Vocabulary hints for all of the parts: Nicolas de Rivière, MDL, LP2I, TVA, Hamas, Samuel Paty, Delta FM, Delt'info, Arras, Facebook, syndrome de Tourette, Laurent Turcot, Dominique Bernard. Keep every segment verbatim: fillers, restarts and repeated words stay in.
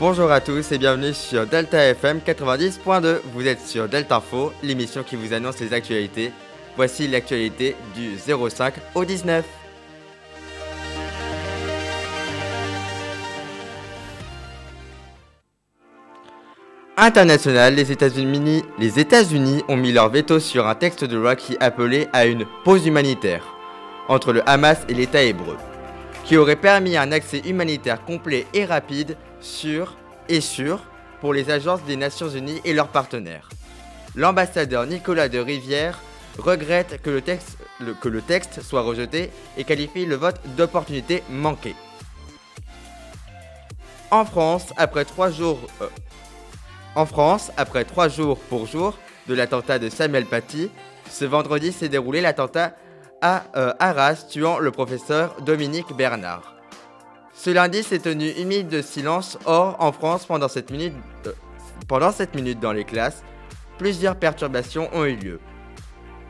Bonjour à tous et bienvenue sur Delta F M quatre-vingt-dix point deux. Vous êtes sur Delta Info, l'émission qui vous annonce les actualités. Voici l'actualité du zéro cinq au dix-neuf. International, les États-Unis, les États-Unis ont mis leur veto sur un texte de loi qui appelait à une pause humanitaire entre le Hamas et l'État hébreu, qui aurait permis un accès humanitaire complet et rapide, sûr et sûr, pour les agences des Nations Unies et leurs partenaires. L'ambassadeur Nicolas de Rivière regrette que le texte, le, que le texte soit rejeté et qualifie le vote d'opportunité manquée. En France, après trois jours... Euh, En France, après trois jours pour jour de l'attentat de Samuel Paty, ce vendredi s'est déroulé l'attentat à euh, Arras tuant le professeur Dominique Bernard. Ce lundi s'est tenu une minute de silence. Or, en France, pendant cette minute, euh, pendant cette minute dans les classes, plusieurs perturbations ont eu lieu.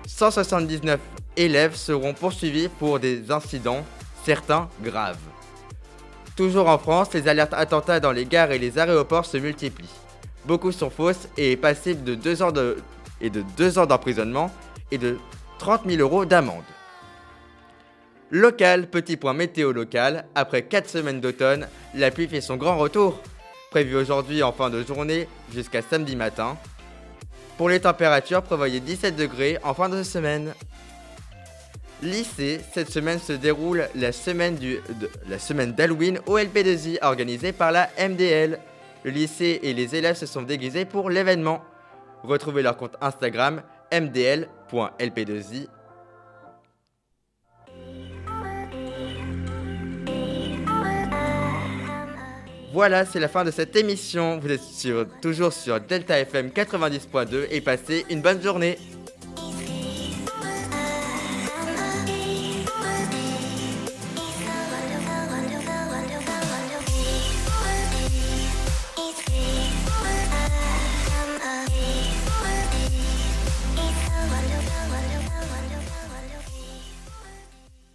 cent soixante-dix-neuf élèves seront poursuivis pour des incidents, certains graves. Toujours en France, les alertes attentats dans les gares et les aéroports se multiplient. Beaucoup sont fausses et passibles de deux ans de, et de deux ans d'emprisonnement et de trente mille euros d'amende. Local, petit point météo local, après quatre semaines d'automne, la pluie fait son grand retour, prévu aujourd'hui en fin de journée jusqu'à samedi matin. Pour les températures, prévoyez dix-sept degrés en fin de semaine. Lycée, cette semaine se déroule la semaine, du, de, la semaine d'Halloween au L P deux I organisée par la M D L. Le lycée et les élèves se sont déguisés pour l'événement. Retrouvez leur compte Instagram m d l point l p deux i. Voilà, c'est la fin de cette émission. Vous êtes sur, toujours sur Delta F M quatre-vingt-dix point deux et passez une bonne journée.